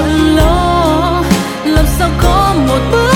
còn lo, làm sao có một bước